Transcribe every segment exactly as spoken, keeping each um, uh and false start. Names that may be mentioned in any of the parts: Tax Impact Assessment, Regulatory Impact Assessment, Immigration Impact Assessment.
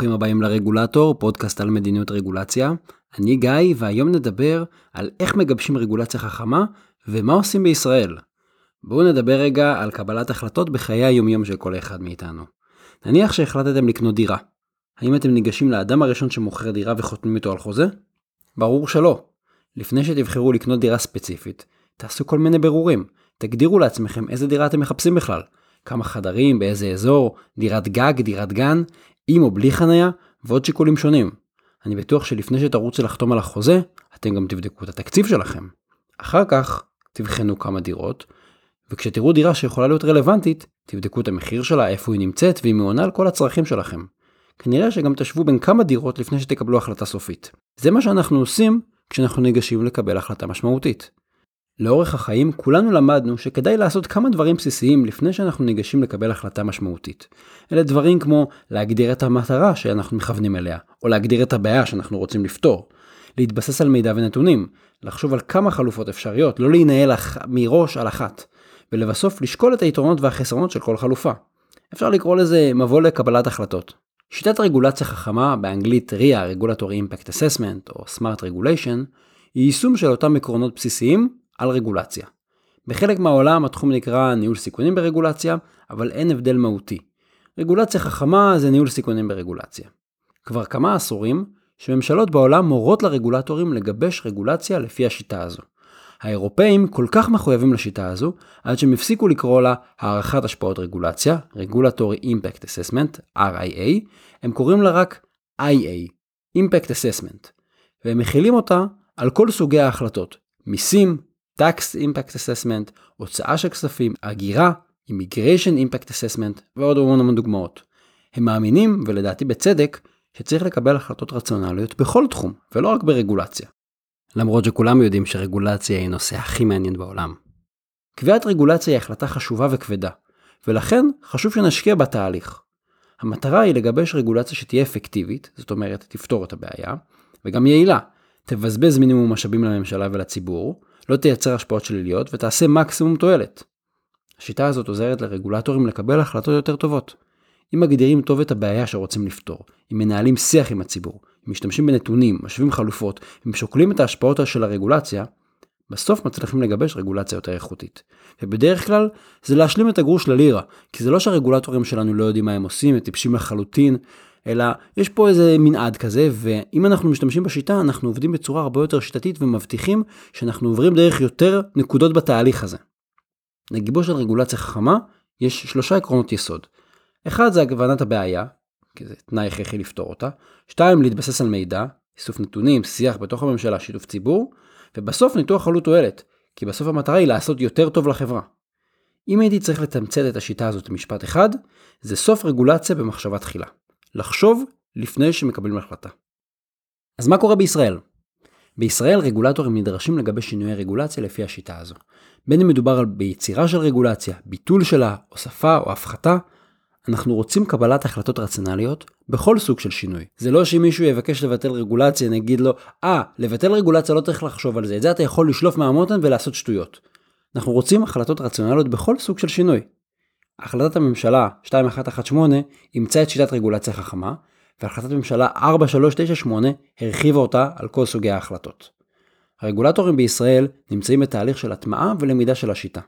ברוכים הבאים לרגולטור, פודקאסט על מדיניות רגולציה. אני גיא, והיום נדבר על איך מגבשים רגולציה חכמה ומה עושים בישראל. בואו נדבר רגע על קבלת החלטות בחיי היומיום של כל אחד מאיתנו. נניח שהחלטתם לקנות דירה. האם אתם ניגשים לאדם הראשון שמוכר דירה וחותמים איתו על חוזה? ברור שלא. לפני שתבחרו לקנות דירה ספציפית, תעשו כל מיני ברורים. תגדירו לעצמכם איזה דירה אתם מחפשים בכלל. כמה חדרים, באיזה אזור, דירת גג, דירת גן, עם או בלי חניה, ועוד שיקולים שונים. אני בטוח שלפני שתרוצו לחתום על החוזה, אתם גם תבדקו את התקציב שלכם. אחר כך תבחנו כמה דירות, וכשתראו דירה שיכולה להיות רלוונטית, תבדקו את המחיר שלה, איפה היא נמצאת, והיא מעונה על כל הצרכים שלכם. כנראה שגם תשבו בין כמה דירות לפני שתקבלו החלטה סופית. זה מה שאנחנו עושים כשאנחנו ניגשים לקבל החלטה משמעותית. לאורך החיים כולנו למדנו שכדאי לעשות כמה דברים בסיסיים לפני שאנחנו ניגשים לקבל החלטה משמעותית. אלה דברים כמו להגדיר את המטרה שאנחנו מכוונים אליה, או להגדיר את הבעיה שאנחנו רוצים לפתור, להתבסס על מידע ונתונים, לחשוב על כמה חלופות אפשריות, לא להינעל מראש על אחת, ולבסוף לשקול את היתרונות והחסרונות של כל חלופה. אפשר לקרוא לזה מבוא לקבלת החלטות. שיטת רגולציה חכמה, באנגלית ריא, Regulatory Impact Assessment, או Smart Regulation, היא יישום של אותם עקרונות בסיסיים על רגולציה. בחלק מהעולם התחום נקרא ניהול סיכונים ברגולציה, אבל אין הבדל מהותי. רגולציה חכמה זה ניהול סיכונים ברגולציה. כבר כמה עשורים שממשלות בעולם מורות לרגולטורים לגבש רגולציה לפי השיטה הזו. האירופאים כל כך מחויבים לשיטה הזו, עד שהם הפסיקו לקרוא לה הערכת השפעות רגולציה, Regulatory Impact Assessment, אר איי איי, הם קוראים לה רק איי איי, Impact Assessment, והם מכילים אותה על כל סוגי ההחלטות, מיסים, Tax Impact Assessment, הוצאה של כספים, הגירה, Immigration Impact Assessment, ועוד המון המון דוגמאות. הם מאמינים, ולדעתי בצדק, שצריך לקבל החלטות רציונליות בכל תחום, ולא רק ברגולציה. למרות שכולם יודעים שרגולציה היא נושא הכי מעניין בעולם. קביעת רגולציה היא החלטה חשובה וכבדה, ולכן חשוב שנשקיע בתהליך. המטרה היא לגבש רגולציה שתהיה אפקטיבית, זאת אומרת תפתור את הבעיה, וגם יעילה, תבזבז מינימום משאבים לממשלה ולציבור, לא תייצר השפעות שליליות ותעשה מקסימום תועלת. השיטה הזאת עוזרת לרגולטורים לקבל החלטות יותר טובות. אם מגדירים טוב את הבעיה שרוצים לפתור, אם מנהלים שיח עם הציבור, אם משתמשים בנתונים, משווים חלופות, אם שוקלים את ההשפעות של הרגולציה, בסוף מצליחים לגבש רגולציה יותר איכותית. ובדרך כלל זה להשלים את הגרוש ללירה, כי זה לא שהרגולטורים שלנו לא יודעים מה הם עושים, הם טיפשים לחלוטין, אלא יש פה איזה מנעד כזה, ואם אנחנו משתמשים בשיטה, אנחנו עובדים בצורה הרבה יותר שיטתית ומבטיחים שאנחנו עוברים דרך יותר נקודות בתהליך הזה. לגיבוש של רגולציה חכמה יש שלושה עקרונות יסוד. אחד זה הבנת הבעיה, כי זה תנאי הכרחי לפתור אותה. שתיים, להתבסס על מידע, איסוף נתונים, שיח בתוך הממשלה, שיתוף ציבור, ובסוף ניתוח עלות תועלת, כי בסוף המטרה היא לעשות יותר טוב לחברה. אם הייתי צריך לתמצת את השיטה הזאת במשפט אחד, זה סוף רגולציה במחשבה תחילה. לחשוב לפני שמקבלים החלטה. אז מה קורה בישראל? בישראל רגולטורים נדרשים לגבש שינויי רגולציה לפי השיטה הזו. בין אם מדובר ביצירה של רגולציה, ביטול שלה, הוספה או הפחתה, אנחנו רוצים קבלת החלטות רציונליות בכל סוג של שינוי. זה לא שמישהו יבקש לבטל רגולציה, נגיד לו, אה, לבטל רגולציה לא צריך לחשוב על זה, את זה אתה יכול לשלוף מהמותן ולעשות שטויות. אנחנו רוצים החלטות רציונליות בכל סוג של שינוי. החלטת הממשלה שתיים אחת אחת שמונה אימצה את שיטת רגולציה חכמה, והחלטת הממשלה ארבע שלוש תשע שמונה הרחיבה אותה על כל סוגי ההחלטות. הרגולטורים בישראל נמצאים בתהליך של הטמעה ולמידה של השיטה.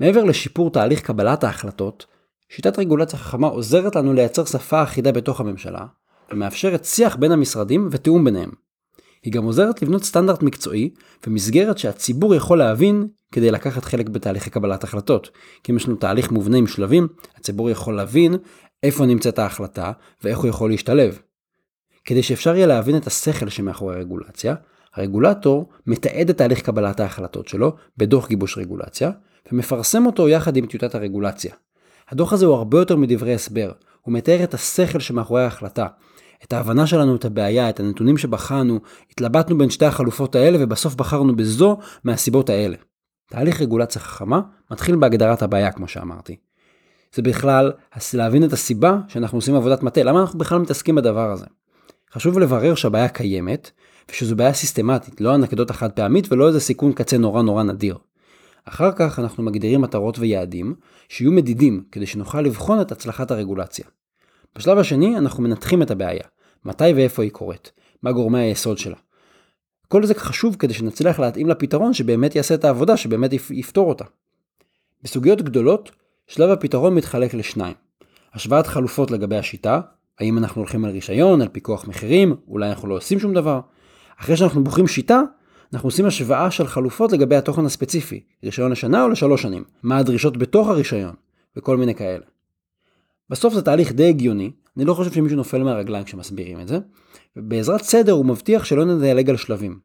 מעבר לשיפור תהליך קבלת ההחלטות, שיטת רגולציה חכמה עוזרת לנו לייצר שפה אחידה בתוך הממשלה, ומאפשרת שיח בין המשרדים ותיאום ביניהם. היא גם עוזרת לבנות סטנדרט מקצועי ומסגרת שהציבור יכול להבין כדי לקחת חלק בתהליכי קבלת החלטות. כי אם יש לנו תהליך מובנה עם שלבים, הציבור יכול להבין איפה נמצאת ההחלטה ואיך הוא יכול להשתלב. כדי שאפשר יהיה להבין את השכל שמאחורי הרגולציה, הרגולטור מתעד את תהליך קבלת ההחלטות שלו בדוח גיבוש רגולציה ומפרסם אותו יחד עם טיוטת הרגולציה. הדוח הזה הוא הרבה יותר מדברי הסבר, הוא מתאר את השכל שמאחורי ההחלטה. את ההבנה שלנו, את הבעיה, את הנתונים שבחנו, התלבטנו בין שתי החלופות האלה ובסוף בחרנו בזו מהסיבות האלה. תהליך רגולציה חכמה מתחיל בהגדרת הבעיה, כמו שאמרתי. זה בכלל להבין את הסיבה שאנחנו עושים עבודת מטה, למה אנחנו בכלל מתעסקים בדבר הזה. חשוב לברר שהבעיה קיימת ושזו בעיה סיסטמטית, לא אנקדוטה חד פעמית ולא איזה סיכון קצה נורא נורא נדיר. אחר כך אנחנו מגדירים מטרות ויעדים שיהיו מדידים כדי שנוכל לבחון את הצלחת הרגולציה. בשלב השני אנחנו מנתחים את הבעיה, מתי ואיפה היא קורית, מה גורמי היסוד שלה. כל זה חשוב כדי שנצליח להתאים לפתרון שבאמת יעשה את העבודה, שבאמת יפתור אותה. בסוגיות גדולות, שלב הפתרון מתחלק לשניים. השוואת חלופות לגבי השיטה, האם אנחנו הולכים על רישיון, על פיקוח מחירים, אולי אנחנו לא עושים שום דבר. אחרי שאנחנו בוחרים שיטה, אנחנו עושים השוואה של חלופות לגבי התוכן הספציפי, רישיון לשנה או לשלוש שנים, מה הדרישות בתוך הרישיון, וכל מיני כאלה. בסוף זה תהליך די הגיוני, אני לא חושב שמישהו נופל מהרגליים כשמסבירים את זה, ובעזרת סדר הוא מבטיח שלא נדלג על שלבים.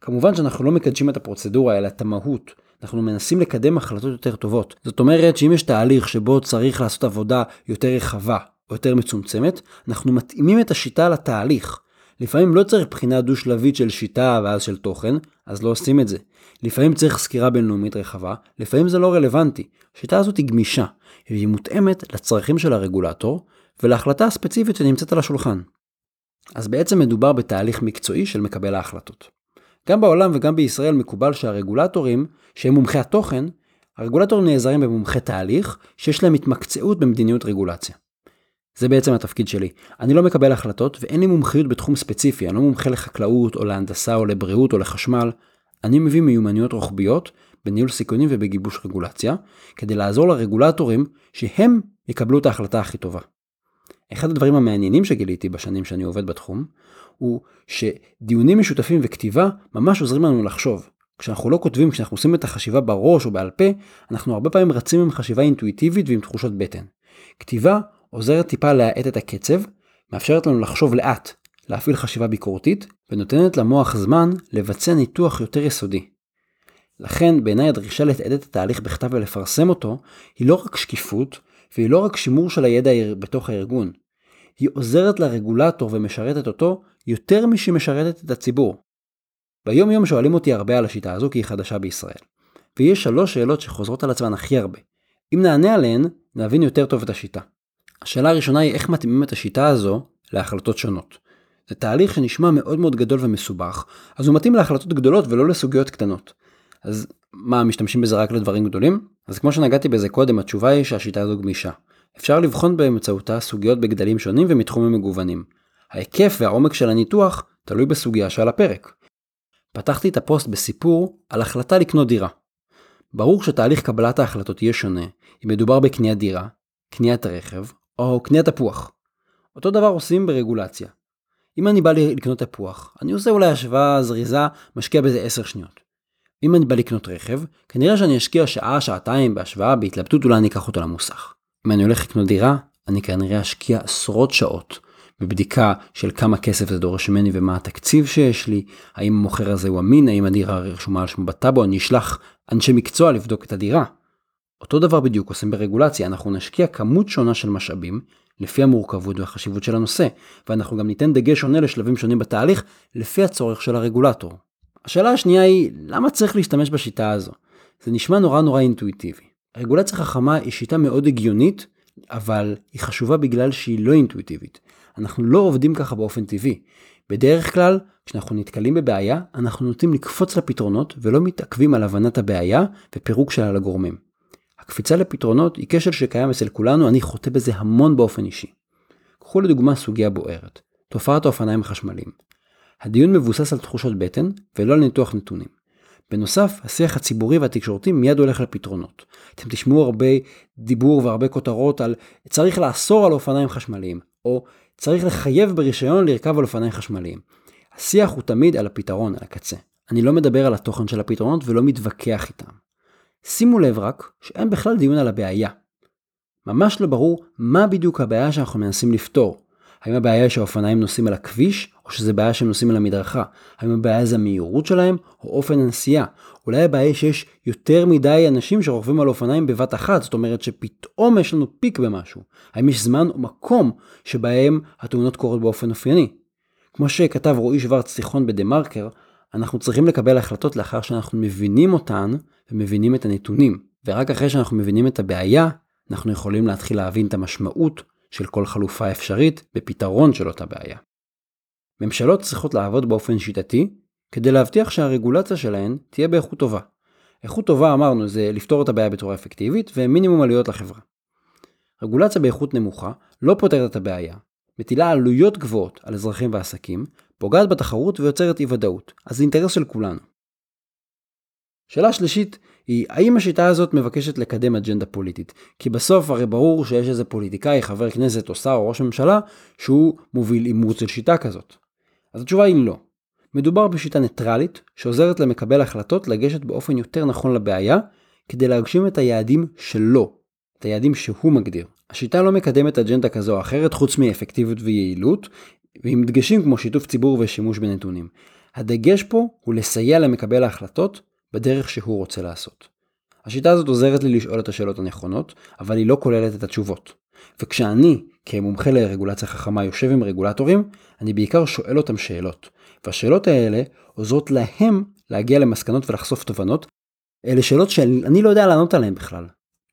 כמובן שאנחנו לא מקדשים את הפרוצדורה, אלא את המהות, אנחנו מנסים לקדם החלטות יותר טובות. זאת אומרת שאם יש תהליך שבו צריך לעשות עבודה יותר רחבה או יותר מצומצמת, אנחנו מתאימים את השיטה לתהליך. לפעמים לא צריך בחינה דו-שלבית של שיטה ואז של תוכן, אז לא עושים את זה. לפעמים צריך סקירה בינלאומית רחבה, לפעמים זה לא רלוונטי. השיטה הזאת היא גמישה, והיא מותאמת לצרכים של הרגולטור ולהחלטה הספציפית שנמצאת על השולחן. אז בעצם מדובר בתהליך מקצועי של מקבל ההחלטות. גם בעולם וגם בישראל מקובל שהרגולטורים, שהם מומחי התוכן, הרגולטורים נעזרים במומחי תהליך שיש להם התמקצעות במדיניות רגולציה. זה בעצם התפקיד שלי. אני לא מקבל החלטות ואין לי מומחיות בתחום ספציפי. אני לא מומחה לחקלאות או להנדסה או לבריאות או לחשמל. אני מביא מיומנויות רוחביות בניהול סיכונים ובגיבוש רגולציה, כדי לעזור לרגולטורים שהם יקבלו את ההחלטה הכי טובה. אחד הדברים המעניינים שגיליתי בשנים שאני עובד בתחום, הוא שדיונים משותפים וכתיבה ממש עוזרים לנו לחשוב. כשאנחנו לא כותבים, כשאנחנו עושים את החשיבה בראש או בעל פה, אנחנו הרבה פעמים רצים עם חשיבה אינטואיטיבית ועם תחושת בטן. כתיבה עוזרת טיפה להאט את הקצב, מאפשרת לנו לחשוב לאט, להפעיל חשיבה ביקורתית, ונותנת למוח זמן לבצע ניתוח יותר יסודי. לכן בעיניי הדרישה לתעד את התהליך בכתב ולפרסם אותו, היא לא רק שקיפות, והיא לא רק שימור של הידע בתוך הארגון. היא עוזרת לרגולטור ומשרתת אותו יותר משהיא משרתת את הציבור. ביום יום שואלים אותי הרבה על השיטה הזו כי היא חדשה בישראל. ויש שלוש שאלות שחוזרות על עצמן הכי הרבה. אם נענה עליהן, נבין יותר טוב את השיטה. השאלה הראשונה היא איך מתאימים את השיטה הזו להחלטות שונות. זה תהליך שנשמע מאוד מאוד גדול ומסובך, אז הוא מתאים להחלטות גדולות ולא לסוגיות קטנות. אז מה, משתמשים בזה רק לדברים גדולים? אז כמו שנגעתי בזה קודם, התשובה היא שהשיטה הזו גמישה. אפשר לבחון באמצעותה סוגיות בגדלים שונים ומתחומים מגוונים. ההיקף והעומק של הניתוח תלוי בסוגיה שעל הפרק. פתחתי את הפוסט בסיפור על החלטה לקנות דירה. ברור שתהליך קבלת ההחלטות יהיה שונה, אם מדובר בקניית דירה, קניית רכב, או קניית תפוח. אותו דבר עושים ברגולציה. אם אני בא לקנות תפוח, אני עושה אולי השוואה זריזה, משקיע בזה עשר שניות. אם אני בא לקנות רכב, כנראה שאני אשקיע שעה, שעתיים בהשוואה, בהתלבטות, אולי אני אקח אותו למוסך. אם אני הולך לקנות דירה, אני כנראה אשקיע עשרות שעות בבדיקה של כמה כסף זה דורש ממני ומה התקציב שיש לי, האם המוכר הזה הוא אמין, האם הדירה רשומה על שמו בטאבו, אני אשלח אנשי מקצוע לבדוק את הדירה. אותו דבר בדיוק עושים ברגולציה, אנחנו נשקיע כמות שונה של משאבים, לפי המורכבות והחשיבות של הנושא, ואנחנו גם ניתן דגש שונה לשלבים שונים בתהליך, לפי הצורך של הרגולטור. השאלה השנייה היא, למה צריך להשתמש בשיטה הזו? זה נשמע נורא נורא אינטואיטיבי. הרגולציה חכמה היא שיטה מאוד הגיונית, אבל היא חשובה בגלל שהיא לא אינטואיטיבית. אנחנו לא עובדים ככה באופן טבעי. בדרך כלל, כשאנחנו נתקלים בבעיה, אנחנו נוטים לקפוץ לפתרונות ולא מתעכבים על הבנת הבעיה ופירוק שלה לגורמים. הקפיצה לפתרונות היא קשר שקיים אצל כולנו, אני חוטא בזה המון באופן אישי. קחו לדוגמה סוגיה בוערת, תופעת האופניים החשמליים. הדיון מבוסס על תחושות בטן ולא על ניתוח נתונים. בנוסף, השיח הציבורי והתקשורתי מיד הולך לפתרונות. אתם תשמעו הרבה דיבור והרבה כותרות על צריך לאסור על אופניים חשמליים, או צריך לחייב ברישיון לרכב על אופניים חשמליים. השיח הוא תמיד על הפתרון, על הקצה. אני לא מדבר על התוכן של הפתרונות ולא מתווכח איתם. שימו לב רק שאין בכלל דיון על הבעיה. ממש לא ברור מה בדיוק הבעיה שאנחנו מנסים לפתור. האם הבעיה שהאופניים נוסעים על הכביש, או שזה בעיה שהם נוסעים על המדרכה? האם הבעיה זה המהירות שלהם, או אופן הנסיעה? אולי הבעיה שיש יותר מדי אנשים שרוכבים על אופניים בבת אחת, זאת אומרת שפתאום יש לנו פיק במשהו. האם יש זמן או מקום שבהם התאונות קורות באופן אופייני? כמו שכתב רועי שוורץ תיכון בדמרקר, אנחנו צריכים לקבל החלטות לאחר שאנחנו מבינים אותן ומבינים את הנתונים. ורק אחרי שאנחנו מבינים את הבעיה, אנחנו יכולים להתחיל להבין את המשמעות של כל חלופה אפשרית בפתרון של אותה בעיה. ממשלות צריכות לעבוד באופן שיטתי, כדי להבטיח שהרגולציה שלהן תהיה באיכות טובה. איכות טובה, אמרנו, זה לפתור את הבעיה בצורה אפקטיבית, ומינימום עלויות לחברה. רגולציה באיכות נמוכה לא פותרת את הבעיה, מטילה עלויות גבוהות על אזרחים ועסקים, פוגעת בתחרות ויוצרת אי ודאות, אז זה אינטרס של כולנו. שאלה שלישית היא, האם השיטה הזאת מבקשת לקדם אג'נדה פוליטית? כי בסוף הרי ברור שיש איזה פוליטיקאי, חבר כנסת או שר או ראש ממשלה, שהוא מוביל אימוץ של שיטה כזאת. אז התשובה היא לא. מדובר בשיטה ניטרלית שעוזרת למקבל החלטות לגשת באופן יותר נכון לבעיה, כדי להגשים את היעדים שלו, את היעדים שהוא מגדיר. השיטה לא מקדמת אג'נדה כזו או אחרת חוץ מאפקטיביות ויעילות, ועם דגשים כמו שיתוף ציבור ושימוש בנתונים. הדגש פה הוא לסייע למקבל ההחלטות בדרך שהוא רוצה לעשות. השיטה הזאת עוזרת לי לשאול את השאלות הנכונות, אבל היא לא כוללת את התשובות. וכשאני, כמומחה לרגולציה חכמה, יושב עם רגולטורים, אני בעיקר שואל אותם שאלות. והשאלות האלה עוזרות להם להגיע למסקנות ולחשוף תובנות. אלה שאלות שאני לא יודע לענות עליהן בכלל.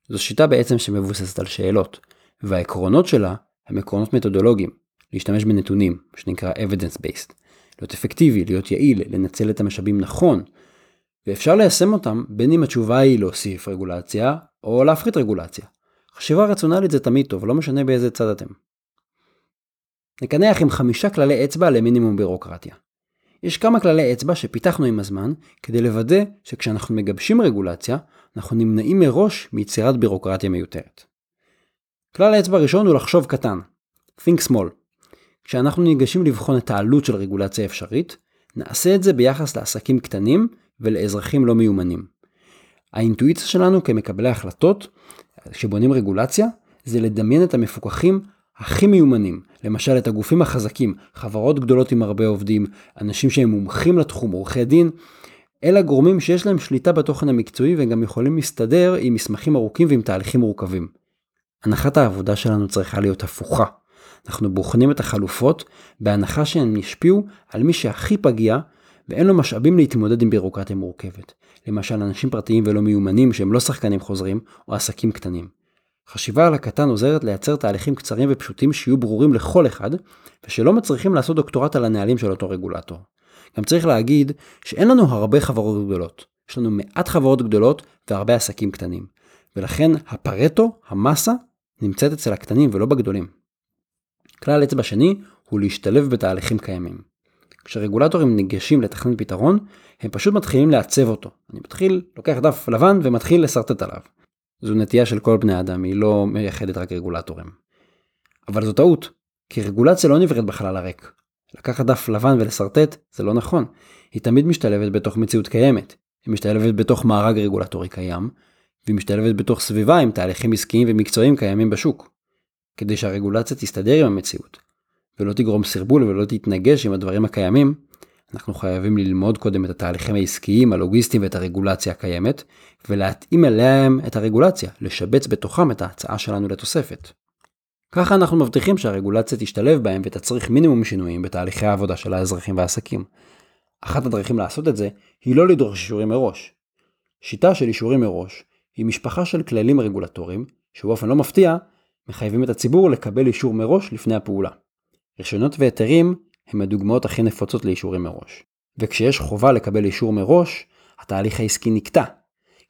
זו שיטה בעצם שמבוססת על שאלות, והעקרונות שלה הם עקרונות מתודולוגיים. להשתמש בנתונים, שנקרא evidence-based. להיות אפקטיבי, להיות יעיל, לנצל את המשאבים נכון. ואפשר ליישם אותם בין אם התשובה היא להוסיף רגולציה או להפחית רגולציה. חשיבה רציונלית זה תמיד טוב, לא משנה באיזה צד אתם. נקנח עם חמישה כללי אצבע למינימום בירוקרטיה. יש כמה כללי אצבע שפיתחנו עם הזמן כדי לוודא שכשאנחנו מגבשים רגולציה, אנחנו נמנעים מראש מיצירת בירוקרטיה מיותרת. כלל האצבע הראשון הוא לחשוב קטן, think small. כשאנחנו ניגשים לבחון את העלות של רגולציה אפשרית, נעשה את זה ביחס לעסקים קטנים ולאזרחים לא מיומנים. האינטואיציה שלנו כמקבלי החלטות, כשבונים רגולציה, זה לדמיין את המפוקחים הכי מיומנים. למשל את הגופים החזקים, חברות גדולות עם הרבה עובדים, אנשים שהם מומחים לתחום, עורכי דין, אלה גורמים שיש להם שליטה בתוכן המקצועי וגם יכולים להסתדר עם מסמכים ארוכים ועם תהליכים מורכבים. הנחת העבודה שלנו צריכה להיות הפוכה. אנחנו בוחנים את החלופות בהנחה שהן ישפיעו על מי שהכי פגיע ואין לו משאבים להתמודד עם בירוקרטיה מורכבת. למשל אנשים פרטיים ולא מיומנים שהם לא שחקנים חוזרים או עסקים קטנים. חשיבה על הקטן עוזרת לייצר תהליכים קצרים ופשוטים שיהיו ברורים לכל אחד ושלא מצריכים לעשות דוקטורט על הנהלים של אותו רגולטור. גם צריך להגיד שאין לנו הרבה חברות גדולות. יש לנו מעט חברות גדולות והרבה עסקים קטנים. ולכן הפרטו, המסה, נמצאת אצל הקטנים ולא בגדולים. כלל אצבע שני הוא להשתלב בתהליכים קיימים. כשרגולטורים ניגשים לתכנן פתרון, הם פשוט מתחילים לעצב אותו. אני מתחיל, לוקח דף לבן ומתחיל לסרטט עליו. זו נטייה של כל בני אדם, היא לא מייחדת רק רגולטורים. אבל זו טעות, כי רגולציה לא נבראת בחלל הריק. לקחת דף לבן ולסרטט זה לא נכון. היא תמיד משתלבת בתוך מציאות קיימת. היא משתלבת בתוך מארג רגולטורי קיים, והיא משתלבת בתוך סביבה עם תהליכים עסקיים ומקצועיים קיימים בשוק. כדי שהרגולציה תסתדר עם המציאות, ולא תגרום סרבול ולא תתנגש עם הדברים הקיימים, אנחנו חייבים ללמוד קודם את התהליכים העסקיים, הלוגיסטיים ואת הרגולציה הקיימת, ולהתאים אליהם את הרגולציה, לשבץ בתוכם את ההצעה שלנו לתוספת. ככה אנחנו מבטיחים שהרגולציה תשתלב בהם ותצריך מינימום שינויים בתהליכי העבודה של האזרחים והעסקים. אחת הדרכים לעשות את זה היא לא לדרוש אישורים מראש. שיטה של אישורים מראש היא משפחה של כללים רגולטוריים, שבאופן לא מפתיע, מחייבים את הציבור לקבל אישור מראש לפני הפעולה. רישיונות והיתרים הם הדוגמאות הכי נפוצות לאישורים מראש. וכשיש חובה לקבל אישור מראש, התהליך העסקי נקטע,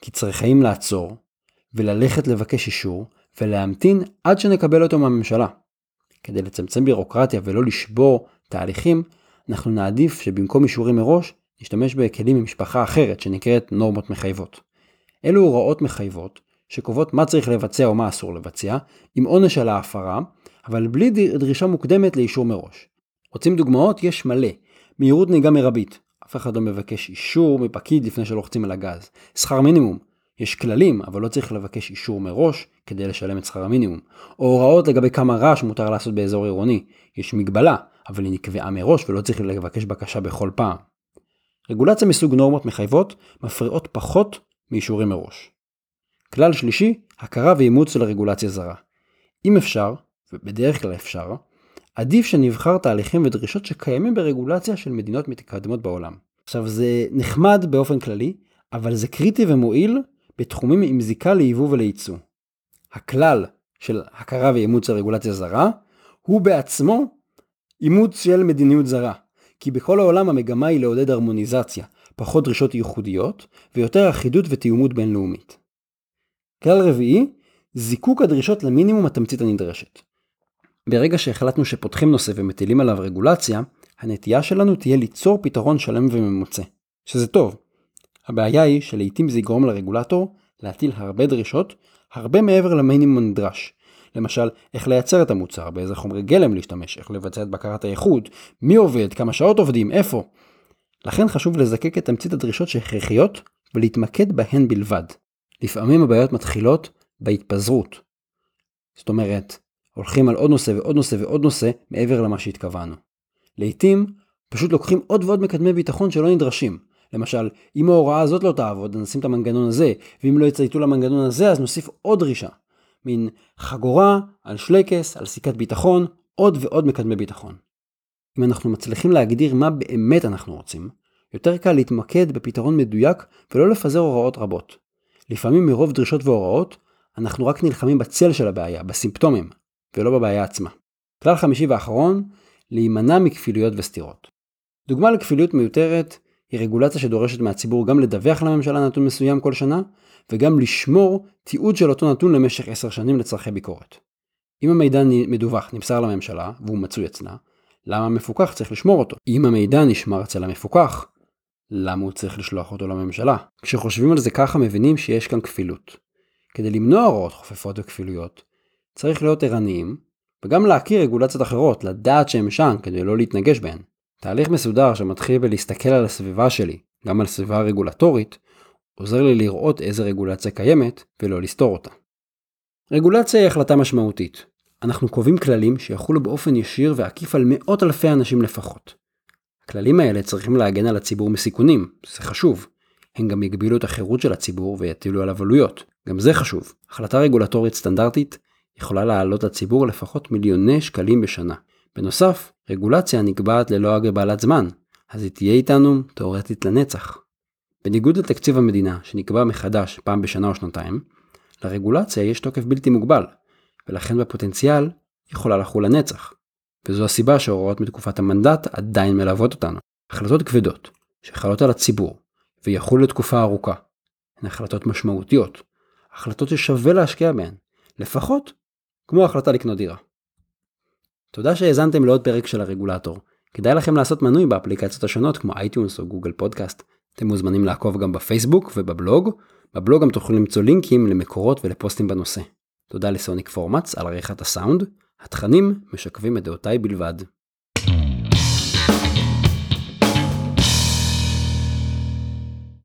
כי צריכים לעצור וללכת לבקש אישור ולהמתין עד שנקבל אותו מהממשלה. כדי לצמצם בירוקרטיה ולא לשבור תהליכים, אנחנו נעדיף שבמקום אישורים מראש, נשתמש בכלים ממשפחה אחרת שנקראת נורמות מחייבות. אלו הוראות מחייבות, שקובעות מה צריך לבצע או מה אסור לבצע, עם עונש על ההפרה, אבל בלי דרישה מוקדמת לאישור מראש. רוצים דוגמאות? יש מלא. מהירות נהיגה מרבית. אף אחד לא מבקש אישור מפקיד לפני שלוחצים על הגז. שכר מינימום. יש כללים, אבל לא צריך לבקש אישור מראש כדי לשלם את שכר המינימום. או הוראות לגבי כמה רעש מותר לעשות באזור עירוני. יש מגבלה, אבל היא נקבעה מראש ולא צריך לבקש בקשה בכל פעם. רגולציה מסוג נורמות מחייבות מפריעות פחות מאישורים מראש. כלל שלישי, הכרה ואימוץ של רגולציה זרה. אם אפשר, ובדרך כלל אפשר, עדיף שנבחר תהליכים ודרישות שקיימים ברגולציה של מדינות מתקדמות בעולם. עכשיו זה נחמד באופן כללי, אבל זה קריטי ומועיל בתחומים עם זיקה ליבוא ולייצוא. הכלל של הכרה ואימוץ של רגולציה זרה, הוא בעצמו אימוץ של מדיניות זרה. כי בכל העולם המגמה היא לעודד הרמוניזציה, פחות דרישות ייחודיות, ויותר אחידות ותאומות בינלאומית. כלל רביעי, זיקוק הדרישות למינימום התמצית הנדרשת. ברגע שהחלטנו שפותחים נושא ומטילים עליו רגולציה, הנטייה שלנו תהיה ליצור פתרון שלם וממוצע, שזה טוב. הבעיה היא שלעיתים זה יגרום לרגולטור להטיל הרבה דרישות, הרבה מעבר למינימום הנדרש. למשל, איך לייצר את המוצר, באיזה חומרי גלם להשתמש, איך לבצע את בקרת האיכות, מי עובד, כמה שעות עובדים, איפה. לכן חשוב לזקק את תמצית הדרישות שהכרחיות ולהתמקד בהן בלבד. לפעמים הבעיות מתחילות בהתפזרות. זאת אומרת, הולכים על עוד נושא ועוד נושא ועוד נושא מעבר למה שהתכוונו. לעתים, פשוט לוקחים עוד ועוד מקדמי ביטחון שלא נדרשים. למשל, אם ההוראה הזאת לא תעבוד, נשים את המנגנון הזה, ואם לא יצייתו למנגנון הזה, אז נוסיף עוד דרישה. מין חגורה, על שלקס, על סיכת ביטחון, עוד ועוד מקדמי ביטחון. אם אנחנו מצליחים להגדיר מה באמת אנחנו רוצים, יותר קל להתמקד בפתרון מדויק ולא לפזר הוראות רבות. לפעמים מרוב דרישות והוראות, אנחנו רק נלחמים בצל של הבעיה, בסימפטומים, ולא בבעיה עצמה. כלל חמישי ואחרון, להימנע מכפילויות וסתירות. דוגמה לכפיליות מיותרת היא רגולציה שדורשת מהציבור גם לדווח לממשלה נתון מסוים כל שנה, וגם לשמור תיעוד של אותו נתון למשך עשר שנים לצרכי ביקורת. אם המידע מדווח נמסר לממשלה, והוא מצוי אצלה, למה המפוקח צריך לשמור אותו? אם המידע נשמר אצל המפוקח, למה הוא צריך לשלוח אותו לממשלה? כשחושבים על זה ככה מבינים שיש כאן כפילות. כדי למנוע הוראות חופפות וכפילויות, צריך להיות ערניים, וגם להכיר רגולציות אחרות, לדעת שהם שם כדי לא להתנגש בהן. תהליך מסודר שמתחיל בלהסתכל על הסביבה שלי, גם על הסביבה הרגולטורית, עוזר לי לראות איזה רגולציה קיימת ולא לסתור אותה. רגולציה היא החלטה משמעותית. אנחנו קובעים כללים שיחולו באופן ישיר ועקיף על מאות אלפי אנשים לפחות. הכללים האלה צריכים להגן על הציבור מסיכונים, זה חשוב. הם גם יגבילו את החירות של הציבור ויטילו עליו עלויות, גם זה חשוב. החלטה רגולטורית סטנדרטית יכולה לעלות לציבור לפחות מיליוני שקלים בשנה. בנוסף, רגולציה נקבעת ללא הגבלת זמן, אז היא תהיה איתנו תיאורטית לנצח. בניגוד לתקציב המדינה שנקבע מחדש פעם בשנה או שנתיים, לרגולציה יש תוקף בלתי מוגבל, ולכן בפוטנציאל יכולה לחול לנצח. וזו הסיבה שההוראות מתקופת המנדט עדיין מלוות אותנו. החלטות כבדות שחלות על הציבור ויחול לתקופה ארוכה, הן החלטות משמעותיות, החלטות ששווה להשקיע בהן, לפחות כמו ההחלטה לקנות דירה. תודה שהאזנתם לעוד פרק של הרגולטור. כדאי לכם לעשות מנוי באפליקציות השונות כמו iTunes או גוגל פודקאסט. אתם מוזמנים לעקוב גם בפייסבוק ובבלוג. בבלוג גם תוכלו למצוא לינקים למקורות ולפוסטים בנושא. תודה לסוניק פורמץ על עריכת הסאונד. התכנים משקפים את דעותיי בלבד.